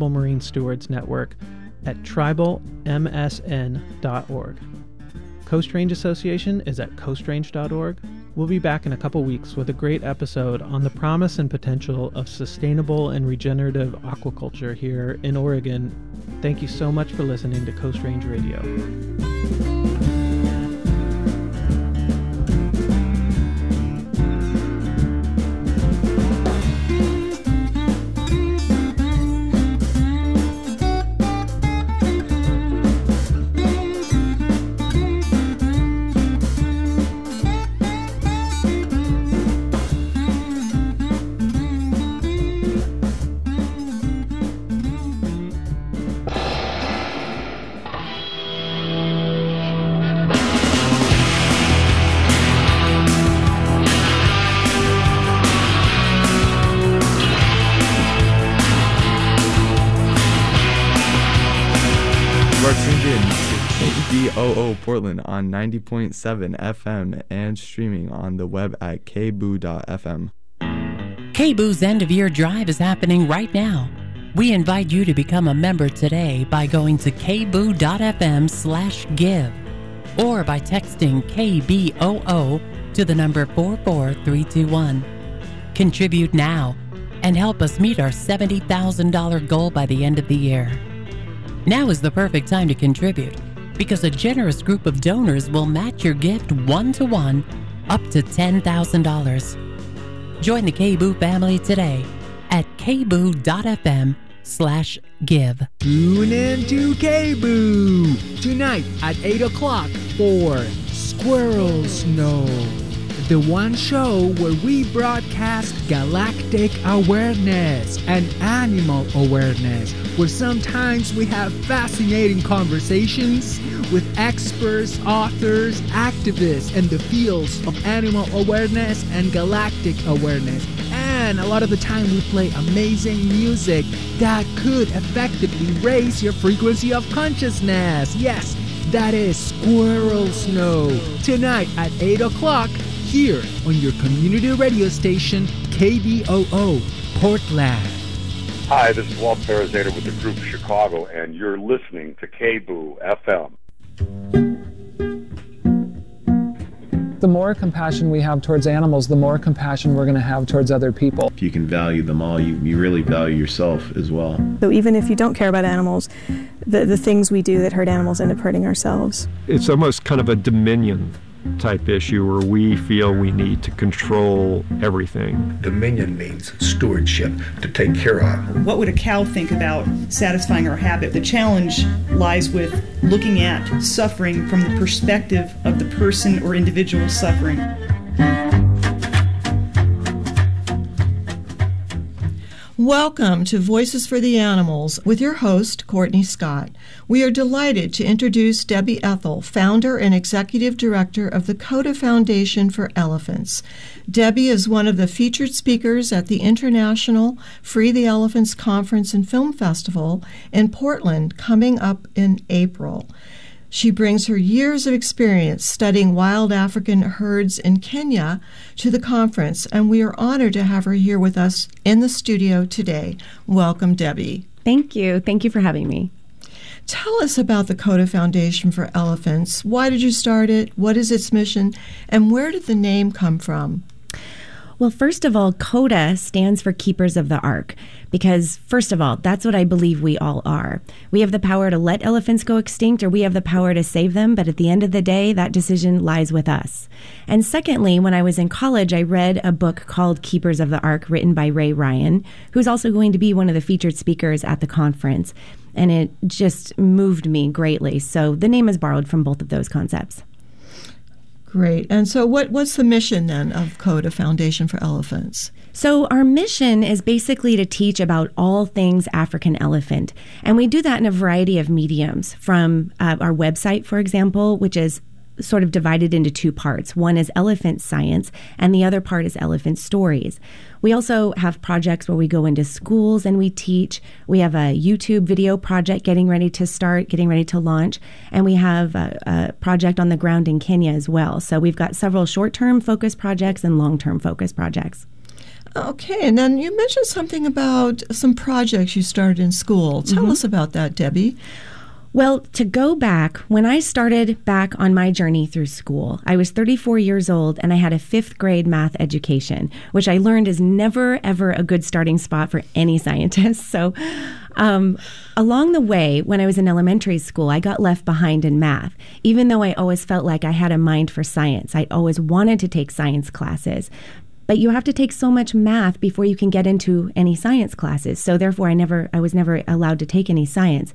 Tribal Marine Stewards Network at tribalmsn.org. Coast Range Association is at coastrange.org. We'll be back in a couple weeks with a great episode on the promise and potential of sustainable and regenerative aquaculture here in Oregon. Thank you so much for listening to Coast Range Radio. KBOO Portland on 90.7 FM and streaming on the web at kboo.fm. KBOO's end-of-year drive is happening right now. We invite you to become a member today by going to kboo.fm/give or by texting KBOO to the number 44321. Contribute now and help us meet our $70,000 goal by the end of the year. Now is the perfect time to contribute, because a generous group of donors will match your gift one-to-one up to $10,000. Join the KBOO family today at kboo.fm/give. Tune in to KBOO tonight at 8 o'clock for Squirrel Snow, the one show where we broadcast galactic awareness and animal awareness, where sometimes we have fascinating conversations with experts, authors, activists in the fields of animal awareness and galactic awareness. And a lot of the time we play amazing music that could effectively raise your frequency of consciousness. Yes, that is Squirrel Snow, tonight at 8 o'clock. Here on your community radio station, KBOO, Portland. Hi, this is Walt Perizzetta with the Group of Chicago, and you're listening to KBOO FM. The more compassion we have towards animals, the more compassion we're going to have towards other people. If you can value them all, you really value yourself as well. So even if you don't care about animals, the things we do that hurt animals end up hurting ourselves. It's almost kind of a dominion type issue where we feel we need to control everything. Dominion means stewardship, to take care of. What would a cow think about satisfying our habit? The challenge lies with looking at suffering from the perspective of the person or individual suffering. Welcome to Voices for the Animals with your host, Courtney Scott. We are delighted to introduce Debbie Ethel, founder and executive director of the Coda Foundation for Elephants. Debbie is one of the featured speakers at the International Free the Elephants Conference and Film Festival in Portland coming up in April. She brings her years of experience studying wild African herds in Kenya to the conference, and we are honored to have her here with us in the studio today. Welcome, Debbie. Thank you. Thank you for having me. Tell us about the Coda Foundation for Elephants. Why did you start it? What is its mission? And where did the name come from? Well, first of all, CODA stands for Keepers of the Ark, because, first of all, that's what I believe we all are. We have the power to let elephants go extinct, or we have the power to save them, but at the end of the day, that decision lies with us. And secondly, when I was in college, I read a book called Keepers of the Ark, written by Ray Ryan, who's also going to be one of the featured speakers at the conference, and it just moved me greatly. So the name is borrowed from both of those concepts. Great. And so what's the mission then of Coda Foundation for Elephants? So our mission is basically to teach about all things African elephant. And we do that in a variety of mediums, from our website, for example, which is sort of divided into two parts. One is elephant science, and the other part is elephant stories. We also have projects where we go into schools and we teach. We have a YouTube video project getting ready to launch, and we have a project on the ground in Kenya as well. So we've got several short-term focus projects and long-term focus projects. Okay, and then you mentioned something about some projects you started in school. Tell us about that, Debbie. Well, to go back, when I started back on my journey through school, I was 34 years old and I had a 5th grade math education, which I learned is never, ever a good starting spot for any scientist. So along the way, when I was in elementary school, I got left behind in math, even though I always felt like I had a mind for science. I always wanted to take science classes. But you have to take so much math before you can get into any science classes. So therefore, I was never allowed to take any science.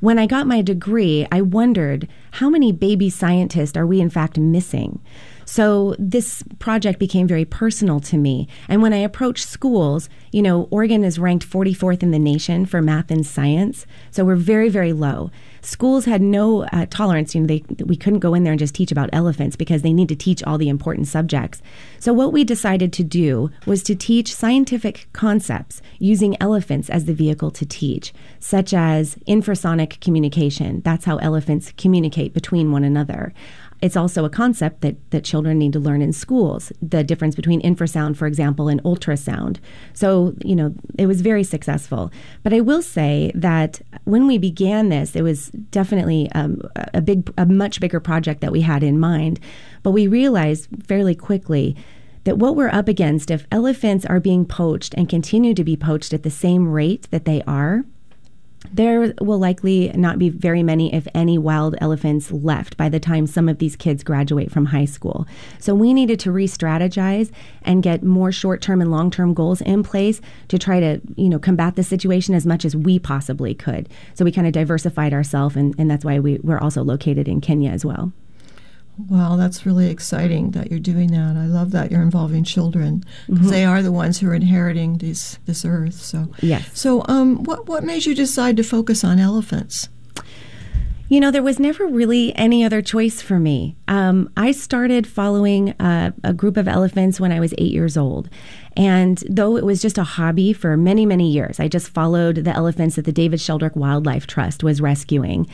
When I got my degree, I wondered, how many baby scientists are we in fact missing? So this project became very personal to me. And when I approached schools, you know, Oregon is ranked 44th in the nation for math and science. So we're very, very low. Schools had no tolerance. You know, we couldn't go in there and just teach about elephants because they need to teach all the important subjects. So what we decided to do was to teach scientific concepts using elephants as the vehicle to teach, such as infrasonic communication. That's how elephants communicate between one another. It's also a concept that children need to learn in schools, the difference between infrasound, for example, and ultrasound. So, you know, it was very successful. But I will say that when we began this, it was definitely a much bigger project that we had in mind. But we realized fairly quickly that what we're up against, if elephants are being poached and continue to be poached at the same rate that they are, there will likely not be very many, if any, wild elephants left by the time some of these kids graduate from high school. So we needed to re-strategize and get more short-term and long-term goals in place to try to, you know, combat the situation as much as we possibly could. So we kind of diversified ourselves, and that's why we're also located in Kenya as well. Wow, that's really exciting that you're doing that. I love that you're involving children because they are the ones who are inheriting this earth. So, yes. So, what made you decide to focus on elephants? You know, there was never really any other choice for me. I started following a group of elephants when I was 8 years old. And though it was just a hobby for many, many years, I just followed the elephants that the David Sheldrick Wildlife Trust was rescuing.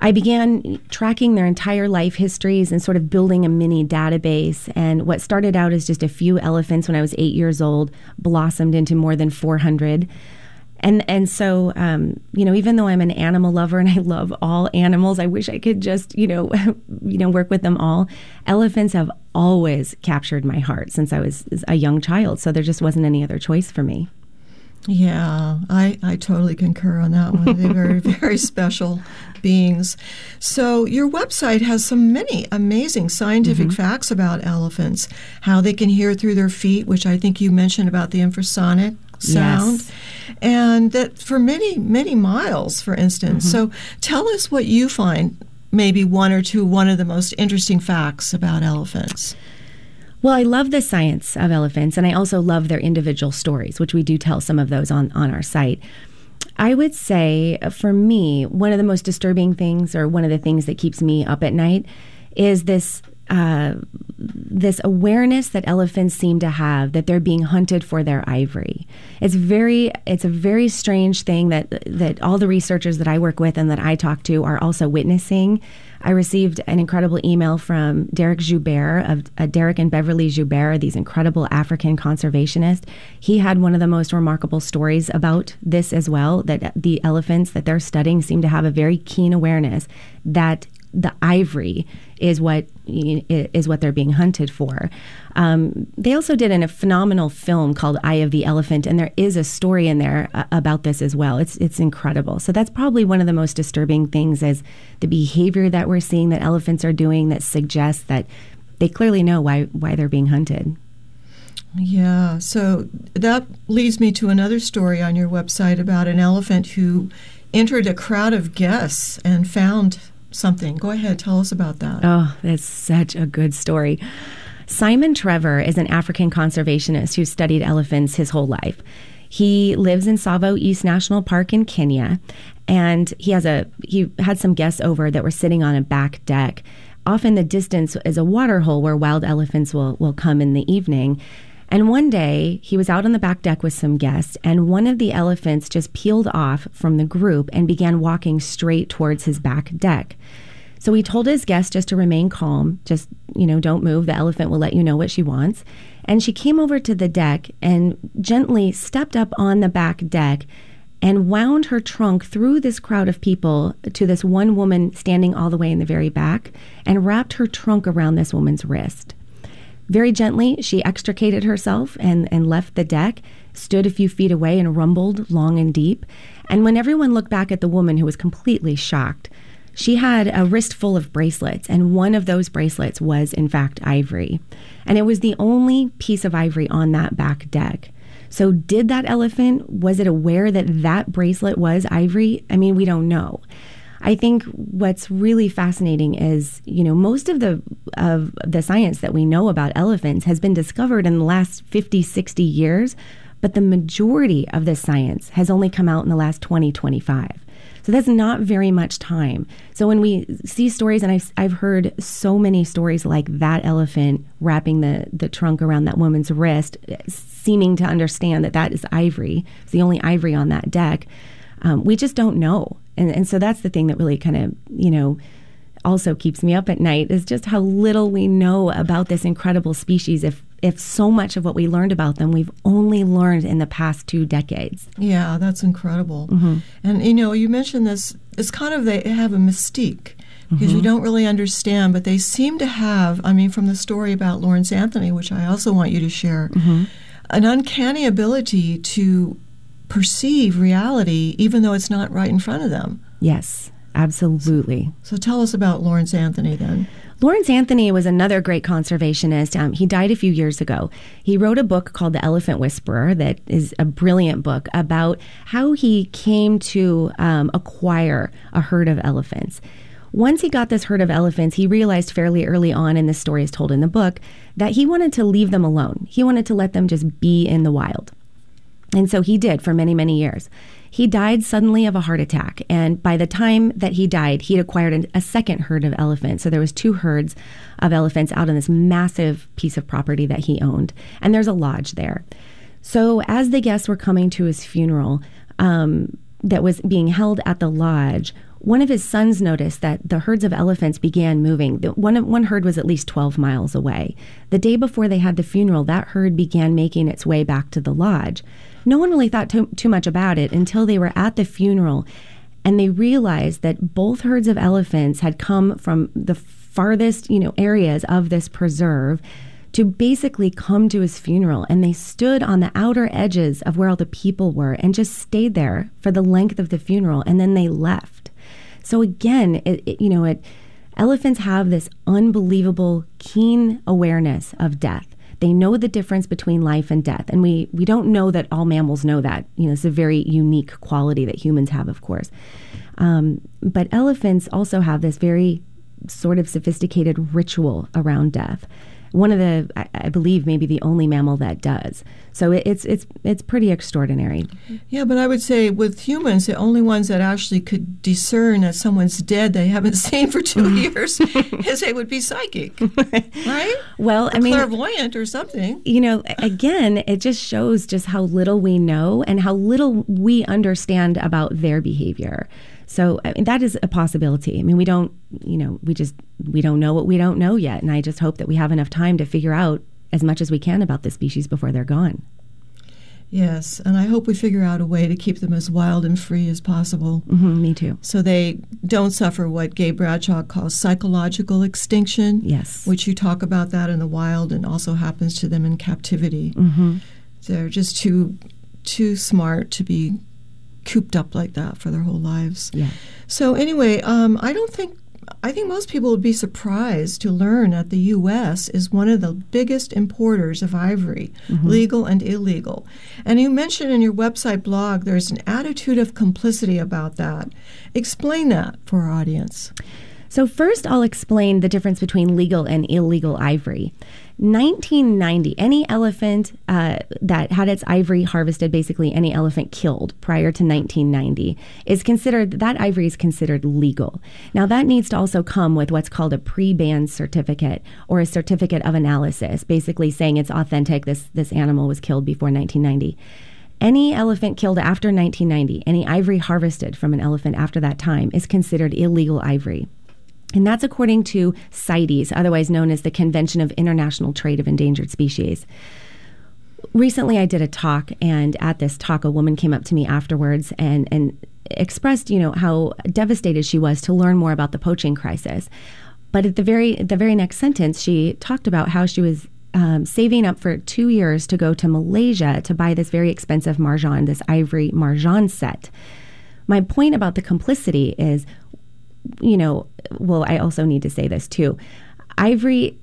I began tracking their entire life histories and sort of building a mini database. And what started out as just a few elephants when I was 8 years old blossomed into more than 400. And so, you know, even though I'm an animal lover and I love all animals, I wish I could just, you know, work with them all. Elephants have always captured my heart since I was a young child. So there just wasn't any other choice for me. Yeah, I totally concur on that one. They're very, very special beings. So your website has so many amazing scientific facts about elephants, how they can hear through their feet, which I think you mentioned about the infrasonic sound, and that for many, many miles, for instance. So tell us what you find maybe one of the most interesting facts about elephants. Well, I love the science of elephants, and I also love their individual stories, which we do tell some of those on our site. I would say, for me, one of the most disturbing things, or one of the things that keeps me up at night, is this awareness that elephants seem to have that they're being hunted for their ivory. It's a very strange thing that all the researchers that I work with and that I talk to are also witnessing. I received an incredible email from Derek Joubert of Derek and Beverly Joubert, these incredible African conservationists. He had one of the most remarkable stories about this as well, that the elephants that they're studying seem to have a very keen awareness that the ivory is what they're being hunted for. They also did a phenomenal film called Eye of the Elephant, and there is a story in there about this as well. It's incredible. So that's probably one of the most disturbing things, is the behavior that we're seeing that elephants are doing that suggests that they clearly know why they're being hunted. Yeah, so that leads me to another story on your website about an elephant who entered a crowd of guests and found something. Go ahead, tell us about that. Oh, that's such a good story. Simon Trevor is an African conservationist who studied elephants his whole life. He lives in Tsavo East National Park in Kenya, and he had some guests over that were sitting on a back deck. Often the distance is a water hole where wild elephants will come in the evening. And one day, he was out on the back deck with some guests, and one of the elephants just peeled off from the group and began walking straight towards his back deck. So he told his guest just to remain calm, just, you know, don't move. The elephant will let you know what she wants. And she came over to the deck and gently stepped up on the back deck and wound her trunk through this crowd of people to this one woman standing all the way in the very back and wrapped her trunk around this woman's wrist. Very gently, she extricated herself and left the deck, stood a few feet away and rumbled long and deep. And when everyone looked back at the woman who was completely shocked, she had a wrist full of bracelets, and one of those bracelets was, in fact, ivory. And it was the only piece of ivory on that back deck. So did that elephant, was it aware that that bracelet was ivory? I mean, we don't know. I think what's really fascinating is, you know, most of the science that we know about elephants has been discovered in the last 50, 60 years, but the majority of this science has only come out in the last 20, 25. So that's not very much time. So when we see stories, and I've heard so many stories like that elephant wrapping the trunk around that woman's wrist, seeming to understand that that is ivory. It's the only ivory on that deck. We just don't know. And so that's the thing that really kind of, you know, also keeps me up at night is just how little we know about this incredible species. If so much of what we learned about them, we've only learned in the past 2 decades. Yeah, that's incredible. Mm-hmm. And, you know, you mentioned this, it's kind of, they have a mystique because you don't really understand, but they seem to have, I mean, from the story about Lawrence Anthony, which I also want you to share, an uncanny ability to perceive reality, even though it's not right in front of them. Yes, absolutely. So tell us about Lawrence Anthony then. Lawrence Anthony was another great conservationist. He died a few years ago. He wrote a book called The Elephant Whisperer that is a brilliant book about how he came to acquire a herd of elephants. Once he got this herd of elephants, he realized fairly early on, and this story is told in the book, that he wanted to leave them alone. He wanted to let them just be in the wild. And so he did for many, many years. He died suddenly of a heart attack, and by the time that he died, he'd acquired a second herd of elephants. So there was 2 herds of elephants out on this massive piece of property that he owned, and there's a lodge there. So as the guests were coming to his funeral that was being held at the lodge, one of his sons noticed that the herds of elephants began moving. One herd was at least 12 miles away. The day before they had the funeral, that herd began making its way back to the lodge. No one really thought too much about it until they were at the funeral, and they realized that both herds of elephants had come from the farthest, you know, areas of this preserve to basically come to his funeral, and they stood on the outer edges of where all the people were and just stayed there for the length of the funeral, and then they left. So again, elephants have this unbelievable, keen awareness of death. They know the difference between life and death. And we don't know that all mammals know that. You know, it's a very unique quality that humans have, of course. But elephants also have this very sort of sophisticated ritual around death. One of the, I believe, maybe the only mammal that does. So it's pretty extraordinary. Yeah, but I would say with humans, the only ones that actually could discern that someone's dead they haven't seen for 2 years is they would be psychic, right? Well, I mean, clairvoyant or something. You know, again, it just shows just how little we know and how little we understand about their behavior. So I mean, that is a possibility. I mean, we don't, you know, we don't know what we don't know yet. And I just hope that we have enough time to figure out as much as we can about this species before they're gone. Yes. And I hope we figure out a way to keep them as wild and free as possible. Mm-hmm, me too. So they don't suffer what Gabe Bradshaw calls psychological extinction. Yes. Which you talk about that in the wild and also happens to them in captivity. Mm-hmm. They're just too smart to be cooped up like that for their whole lives. Yeah. So anyway, I think most people would be surprised to learn that the U.S. is one of the biggest importers of ivory, legal and illegal. And you mentioned in your website blog there's an attitude of complicity about that. Explain that for our audience. So first I'll explain the difference between legal and illegal ivory. 1990, any elephant that had its ivory harvested, basically any elephant killed prior to 1990, that ivory is considered legal. Now that needs to also come with what's called a pre-ban certificate or a certificate of analysis, basically saying it's authentic, this animal was killed before 1990. Any elephant killed after 1990, any ivory harvested from an elephant after that time is considered illegal ivory. And that's according to CITES, otherwise known as the Convention of International Trade of Endangered Species. Recently, I did a talk, and at this talk, a woman came up to me afterwards and expressed, you know, how devastated she was to learn more about the poaching crisis. But at the very next sentence, she talked about how she was saving up for 2 years to go to Malaysia to buy this very expensive marjan, this ivory marjan set. My point about the complicity is, you know, well, I also need to say this too. Ivory,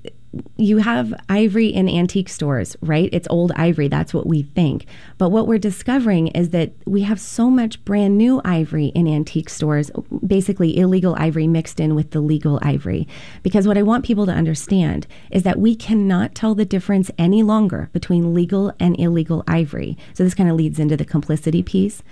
you have ivory in antique stores, right? It's old ivory. That's what we think. But what we're discovering is that we have so much brand new ivory in antique stores, basically illegal ivory mixed in with the legal ivory. Because what I want people to understand is that we cannot tell the difference any longer between legal and illegal ivory. So this kind of leads into the complicity piece.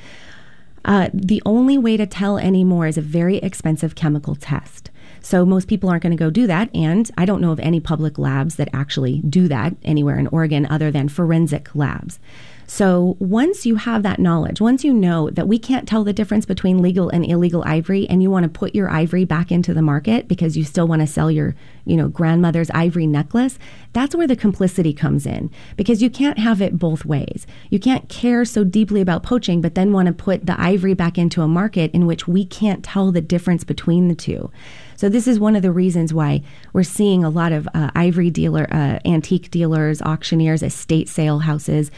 The only way to tell anymore is a very expensive chemical test. So most people aren't going to go do that, and I don't know of any public labs that actually do that anywhere in Oregon other than forensic labs. So once you have that knowledge, once you know that we can't tell the difference between legal and illegal ivory, and you want to put your ivory back into the market because you still want to sell your, you know, grandmother's ivory necklace, that's where the complicity comes in, because you can't have it both ways. You can't care so deeply about poaching, but then want to put the ivory back into a market in which we can't tell the difference between the two. So this is one of the reasons why we're seeing a lot of antique dealers, auctioneers, estate sale houses,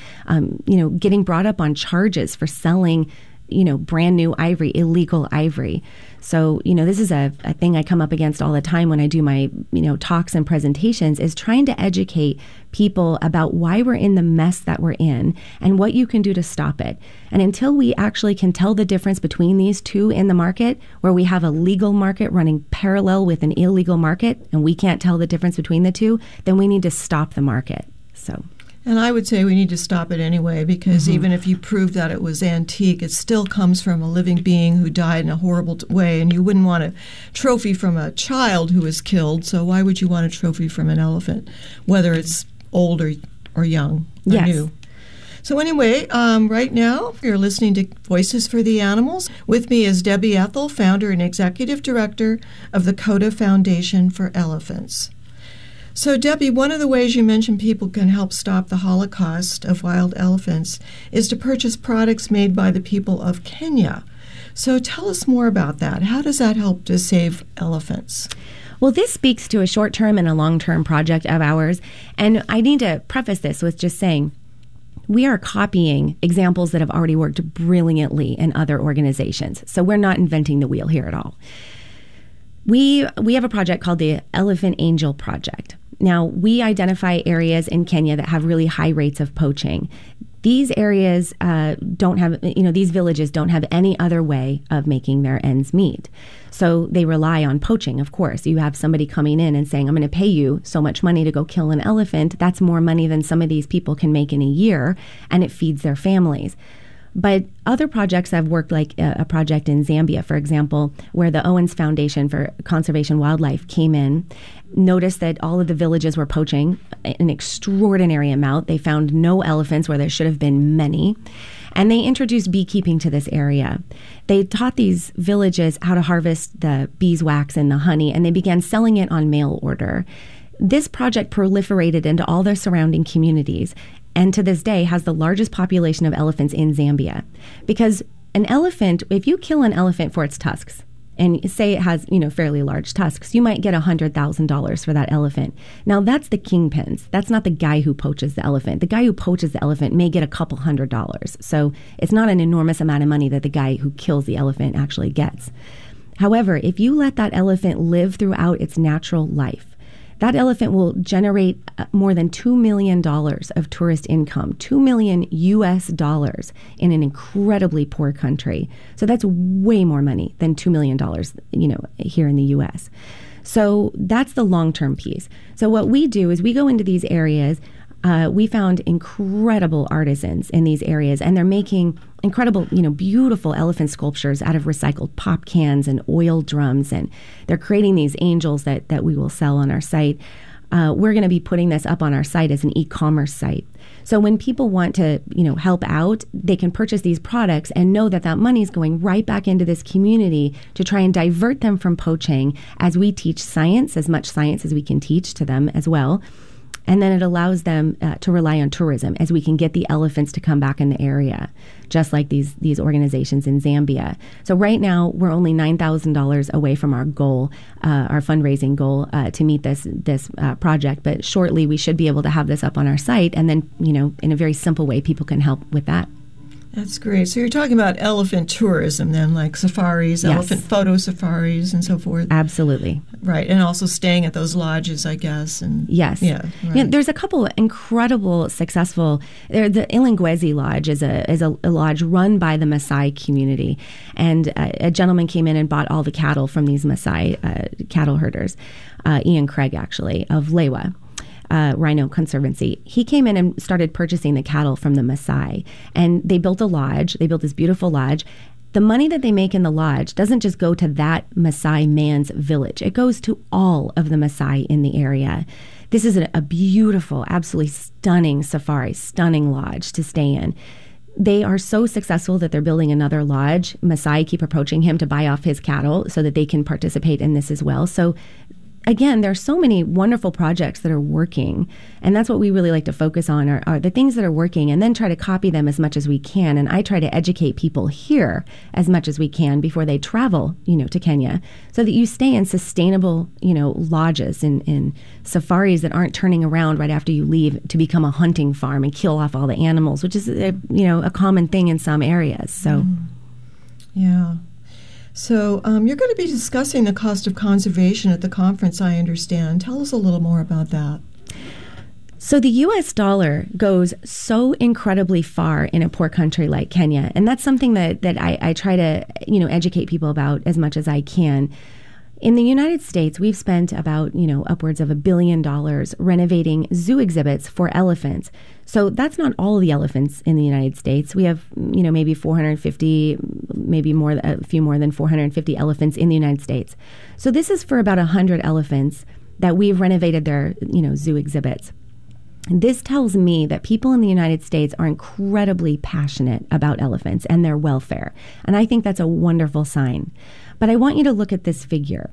you know, getting brought up on charges for selling, you know, brand new ivory, illegal ivory. So, you know, this is a thing I come up against all the time when I do my, you know, talks and presentations, is trying to educate people about why we're in the mess that we're in and what you can do to stop it. And until we actually can tell the difference between these two in the market, where we have a legal market running parallel with an illegal market and we can't tell the difference between the two, then we need to stop the market. So. And I would say we need to stop it anyway, because even if you prove that it was antique, it still comes from a living being who died in a horrible way, and you wouldn't want a trophy from a child who was killed, so why would you want a trophy from an elephant, whether it's old or young or new? So anyway, right now, you're listening to Voices for the Animals. With me is Debbie Ethel, founder and executive director of the Coda Foundation for Elephants. So, Debbie, one of the ways you mentioned people can help stop the Holocaust of wild elephants is to purchase products made by the people of Kenya. So tell us more about that. How does that help to save elephants? Well, this speaks to a short-term and a long-term project of ours. And I need to preface this with just saying, we are copying examples that have already worked brilliantly in other organizations. So we're not inventing the wheel here at all. We have a project called the Elephant Angel Project. Now, we identify areas in Kenya that have really high rates of poaching. These areas don't have, you know, these villages don't have any other way of making their ends meet. So they rely on poaching, of course. You have somebody coming in and saying, I'm going to pay you so much money to go kill an elephant. That's more money than some of these people can make in a year, and it feeds their families. But other projects I've worked, like a project in Zambia, for example, where the Owens Foundation for Conservation Wildlife came in, noticed that all of the villages were poaching an extraordinary amount. They found no elephants where there should have been many. And they introduced beekeeping to this area. They taught these villages how to harvest the beeswax and the honey, and they began selling it on mail order. This project proliferated into all their surrounding communities, and to this day has the largest population of elephants in Zambia. Because an elephant, if you kill an elephant for its tusks, and say it has, you know, fairly large tusks, you might get $100,000 for that elephant. Now, that's the kingpins. That's not the guy who poaches the elephant. The guy who poaches the elephant may get a couple $100s. So it's not an enormous amount of money that the guy who kills the elephant actually gets. However, if you let that elephant live throughout its natural life, that elephant will generate more than $2 million of tourist income, $2 million US in an incredibly poor country. So that's way more money than $2 million, you know, here in the US. So that's the long-term piece. So what we do is we go into these areas. We found incredible artisans in these areas, and they're making incredible, you know, beautiful elephant sculptures out of recycled pop cans and oil drums, and they're creating these angels that we will sell on our site. We're going to be putting this up on our site as an e-commerce site. So when people want to, you know, help out, they can purchase these products and know that that money is going right back into this community to try and divert them from poaching as we teach science, as much science as we can teach to them as well. And then it allows them to rely on tourism as we can get the elephants to come back in the area, just like these organizations in Zambia. So right now, we're only $9,000 away from our goal, our fundraising goal to meet this project. But shortly, we should be able to have this up on our site. And then, you know, in a very simple way, people can help with that. That's great. So you're talking about elephant tourism then, like safaris, yes. Elephant photo safaris and so forth. Absolutely. Right. And also staying at those lodges, I guess. And yes. Yeah, right. Yeah, there's a couple incredible, successful. The Il Ngwesi Lodge is a lodge run by the Maasai community. And a gentleman came in and bought all the cattle from these Maasai cattle herders, Ian Craig, actually, of Lewa Rhino Conservancy. He came in and started purchasing the cattle from the Maasai, and they built a lodge. They built this beautiful lodge. The money that they make in the lodge doesn't just go to that Maasai man's village. It goes to all of the Maasai in the area. This is a beautiful, absolutely stunning safari, stunning lodge to stay in. They are so successful that they're building another lodge. Maasai keep approaching him to buy off his cattle so that they can participate in this as well. So again, there are so many wonderful projects that are working, and that's what we really like to focus on are the things that are working, and then try to copy them as much as we can. And I try to educate people here as much as we can before they travel, you know, to Kenya, so that you stay in sustainable, you know, lodges and safaris that aren't turning around right after you leave to become a hunting farm and kill off all the animals, which is, a common thing in some areas. So, yeah. So you're going to be discussing the cost of conservation at the conference, I understand. Tell us a little more about that. So the U.S. dollar goes so incredibly far in a poor country like Kenya, and that's something that I try to, educate people about as much as I can. In the United States, we've spent about, upwards of $1 billion renovating zoo exhibits for elephants. So that's not all the elephants in the United States. We have, maybe 450, maybe more, a few more than 450 elephants in the United States. So this is for about 100 elephants that we've renovated their, zoo exhibits. This tells me that people in the United States are incredibly passionate about elephants and their welfare. And I think that's a wonderful sign. But I want you to look at this figure.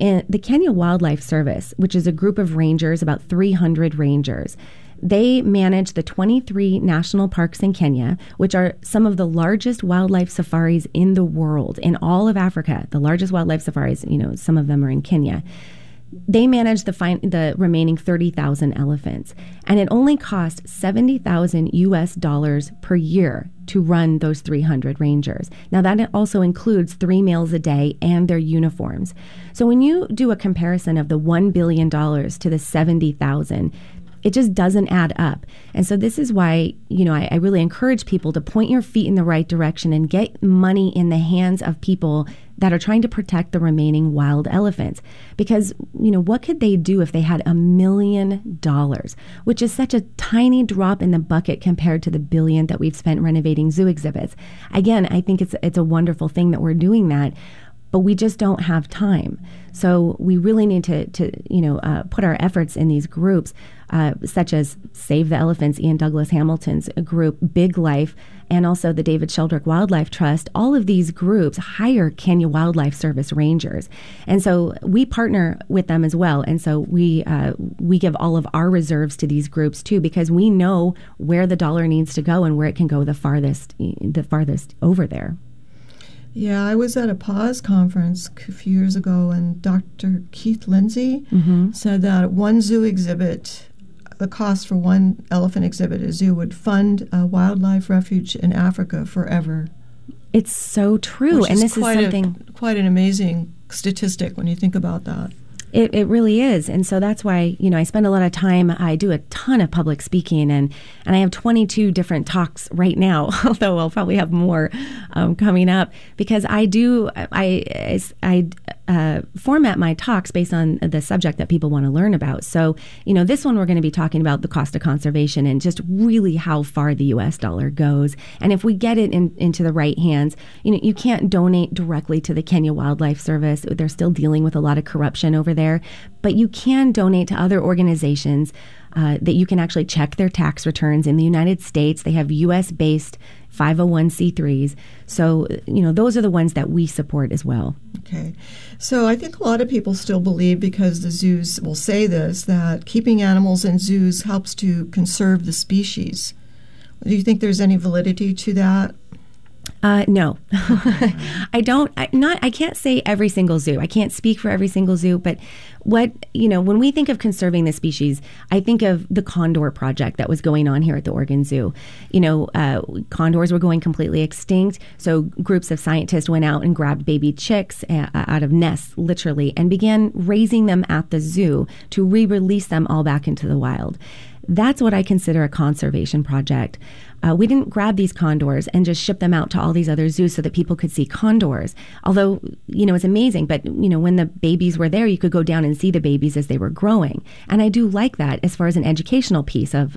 And the Kenya Wildlife Service, which is a group of rangers, about 300 rangers, they manage the 23 national parks in Kenya, which are some of the largest wildlife safaris in the world, in all of Africa. The largest wildlife safaris, some of them are in Kenya. They manage the remaining 30,000 elephants, and it only costs $70,000 per year to run those 300 rangers. Now, that also includes 3 meals a day and their uniforms. So when you do a comparison of the $1 billion to the $70,000, it just doesn't add up. And so this is why, I really encourage people to point your feet in the right direction and get money in the hands of people that are trying to protect the remaining wild elephants. Because, what could they do if they had $1 million, which is such a tiny drop in the bucket compared to the $1 billion that we've spent renovating zoo exhibits? Again, I think it's a wonderful thing that we're doing that, but we just don't have time. So we really need to put our efforts in these groups, such as Save the Elephants, Ian Douglas Hamilton's group, Big Life, and also the David Sheldrick Wildlife Trust. All of these groups hire Kenya Wildlife Service rangers. And so we partner with them as well. And so we give all of our reserves to these groups too, because we know where the dollar needs to go and where it can go the farthest over there. Yeah, I was at a PAWS conference a few years ago, and Dr. Keith Lindsay said that one zoo exhibit, the cost for one elephant exhibit at a zoo would fund a wildlife refuge in Africa forever. It's so true. Which and is this quite is something... quite an amazing statistic when you think about that. It really is. And so that's why, I spend a lot of time. I do a ton of public speaking, and I have 22 different talks right now, although I'll probably have more coming up, because I format my talks based on the subject that people want to learn about. So, this one we're going to be talking about the cost of conservation and just really how far the U.S. dollar goes. And if we get it into the right hands, you can't donate directly to the Kenya Wildlife Service. They're still dealing with a lot of corruption over there. But you can donate to other organizations that you can actually check their tax returns in the United States. They have U.S.-based 501c3s. So, you know, those are the ones that we support as well. Okay. So I think a lot of people still believe, because the zoos will say this, that keeping animals in zoos helps to conserve the species. Do you think there's any validity to that? No, I don't. I can't say every single zoo. I can't speak for every single zoo. But what, you know, when we think of conserving the species, I think of the condor project that was going on here at the Oregon Zoo. You know, condors were going completely extinct. So groups of scientists went out and grabbed baby chicks out of nests, literally, and began raising them at the zoo to re-release them all back into the wild. That's what I consider a conservation project. We didn't grab these condors and just ship them out to all these other zoos so that people could see condors. Although, you know, it's amazing, but, you know, when the babies were there, you could go down and see the babies as they were growing. And I do like that as far as an educational piece of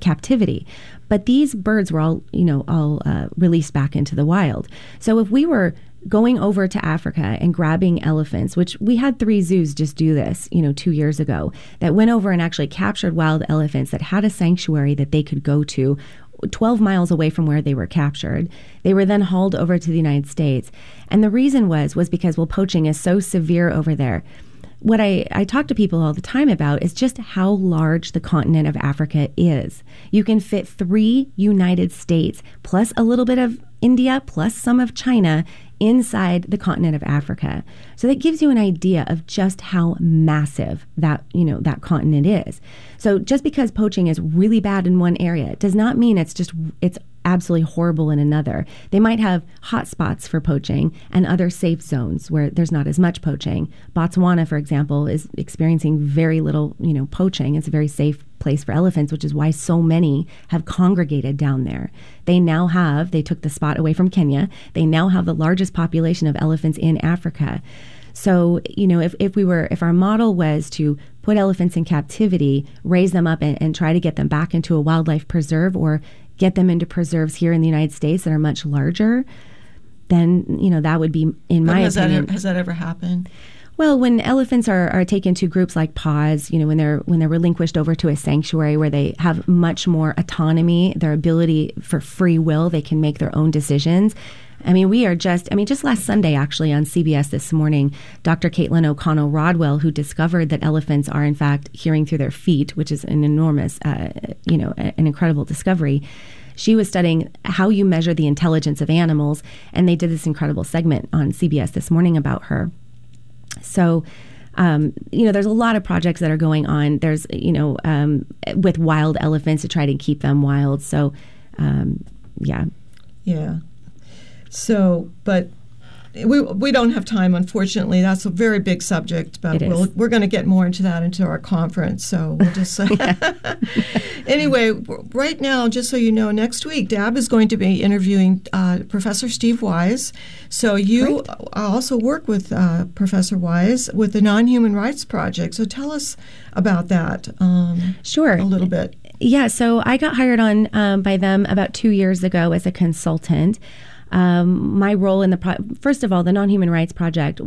captivity. But these birds were all, you know, released back into the wild. So if we were going over to Africa and grabbing elephants, which we had 3 zoos just do this, you know, 2 years ago, that went over and actually captured wild elephants that had a sanctuary that they could go to 12 miles away from where they were captured. They were then hauled over to the United States. And the reason was because, well, poaching is so severe over there. What I talk to people all the time about is just how large the continent of Africa is. You can fit 3 United States, plus a little bit of India, plus some of China, inside the continent of Africa. So that gives you an idea of just how massive that, you know, that continent is. So just because poaching is really bad in one area, it does not mean it's absolutely horrible in another. They might have hot spots for poaching and other safe zones where there's not as much poaching. Botswana, for example, is experiencing very little, you know, poaching. It's a very safe place for elephants, which is why so many have congregated down there. They took the spot away from Kenya. They now have the largest population of elephants in Africa. So, you know, if our model was to put elephants in captivity, raise them up and try to get them back into a wildlife preserve, or get them into preserves here in the United States that are much larger, then, you know, that would be, in my opinion. Has that ever happened? Well, when elephants are taken to groups like PAWS, you know, when they're relinquished over to a sanctuary where they have much more autonomy, their ability for free will, they can make their own decisions. I mean, just last Sunday, actually, on CBS This Morning, Dr. Caitlin O'Connell Rodwell, who discovered that elephants are, in fact, hearing through their feet, which is an enormous, an incredible discovery. She was studying how you measure the intelligence of animals, and they did this incredible segment on CBS This Morning about her. So, you know, there's a lot of projects that are going on. There's, you know, with wild elephants to try to keep them wild. So, yeah. Yeah. So, but we don't have time, unfortunately. That's a very big subject, but we're going to get more into that into our conference. So we'll just say. Anyway, right now, just so you know, next week, DAB is going to be interviewing Professor Steve Wise. So you also work with Professor Wise with the Non-Human Rights Project. So tell us about that a little bit. Yeah, so I got hired on by them about 2 years ago as a consultant. My role in first of all, the Non-Human Rights Project,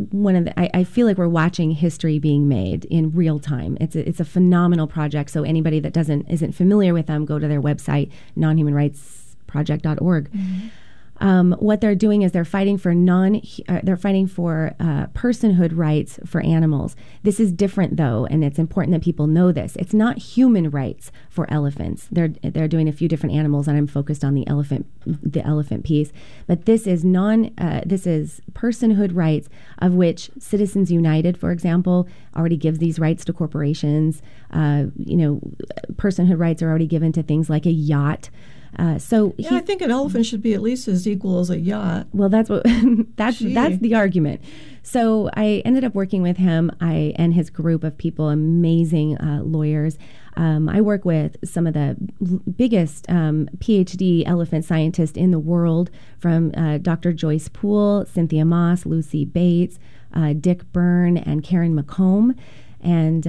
I feel like we're watching history being made in real time. It's a phenomenal project. So anybody that isn't familiar with them, go to their website, nonhumanrightsproject.org. Mm-hmm. What they're doing is they're fighting for personhood rights for animals. This is different, though, and it's important that people know this. It's not human rights for elephants. They're doing a few different animals, and I'm focused on the elephant piece. But this is this is personhood rights, of which Citizens United, for example, already gives these rights to corporations. You know, personhood rights are already given to things like a yacht. I think an elephant should be at least as equal as a yacht. Well, that's the argument. So I ended up working with him and his group of people, amazing lawyers. I work with some of the biggest PhD elephant scientists in the world, from Dr. Joyce Poole, Cynthia Moss, Lucy Bates, Dick Byrne, and Karen McComb, and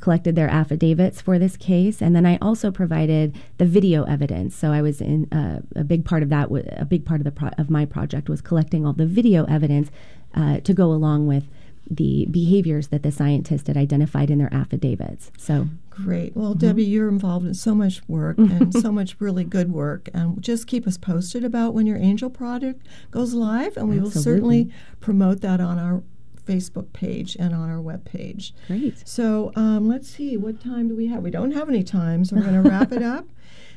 collected their affidavits for this case. And then I also provided the video evidence. So I was in a big part of that. A big part of my project was collecting all the video evidence to go along with the behaviors that the scientists had identified in their affidavits. So great. Well, Debbie, you're involved in so much work and so much really good work. And just keep us posted about when your Angel Project goes live, and we will certainly promote that on our Facebook page and on our web page. Great. So let's see, what time do we have? We don't have any time, so we're going to wrap it up.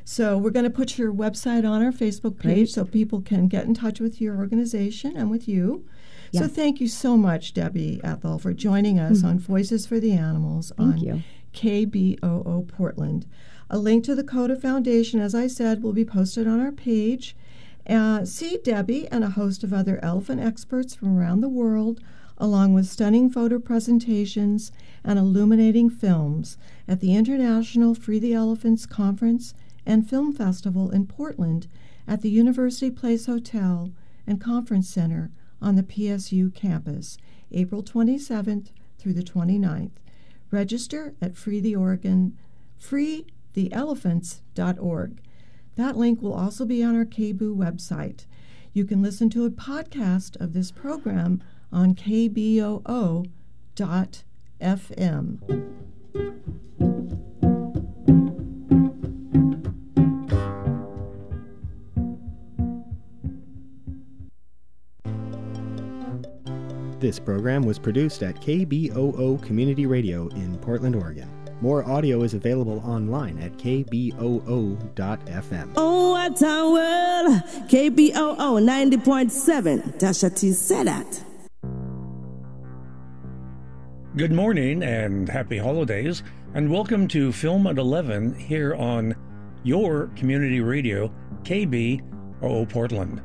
So we're going to put your website on our Facebook page so people can get in touch with your organization and with you. Yes. So thank you so much, Debbie Ethel, for joining us on Voices for the Animals on KBOO Portland. A link to the Coda Foundation, as I said, will be posted on our page. See Debbie and a host of other elephant experts from around the world, along with stunning photo presentations and illuminating films at the International Free the Elephants Conference and Film Festival in Portland at the University Place Hotel and Conference Center on the PSU campus, April 27th through the 29th. Register at freetheelephants.org. That link will also be on our KBOO website. You can listen to a podcast of this program on KBOO.FM. This program was produced at KBOO Community Radio in Portland, Oregon. More audio is available online at KBOO.FM. Oh, what a world! KBOO 90.7. Tasha T said that. Good morning and happy holidays, and welcome to Film at 11 here on your community radio, KBOO Portland.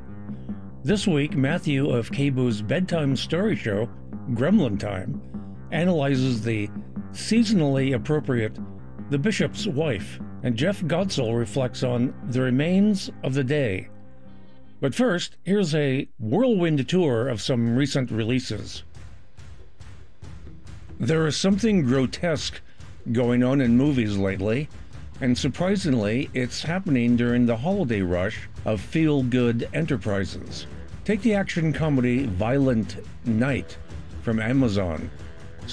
This week, Matthew of KBOO's bedtime story show, Gremlin Time, analyzes the seasonally appropriate The Bishop's Wife, and Jeff Godsell reflects on The Remains of the Day. But first, here's a whirlwind tour of some recent releases. There is something grotesque going on in movies lately, and surprisingly, it's happening during the holiday rush of feel-good enterprises. Take the action comedy Violent Night from Amazon,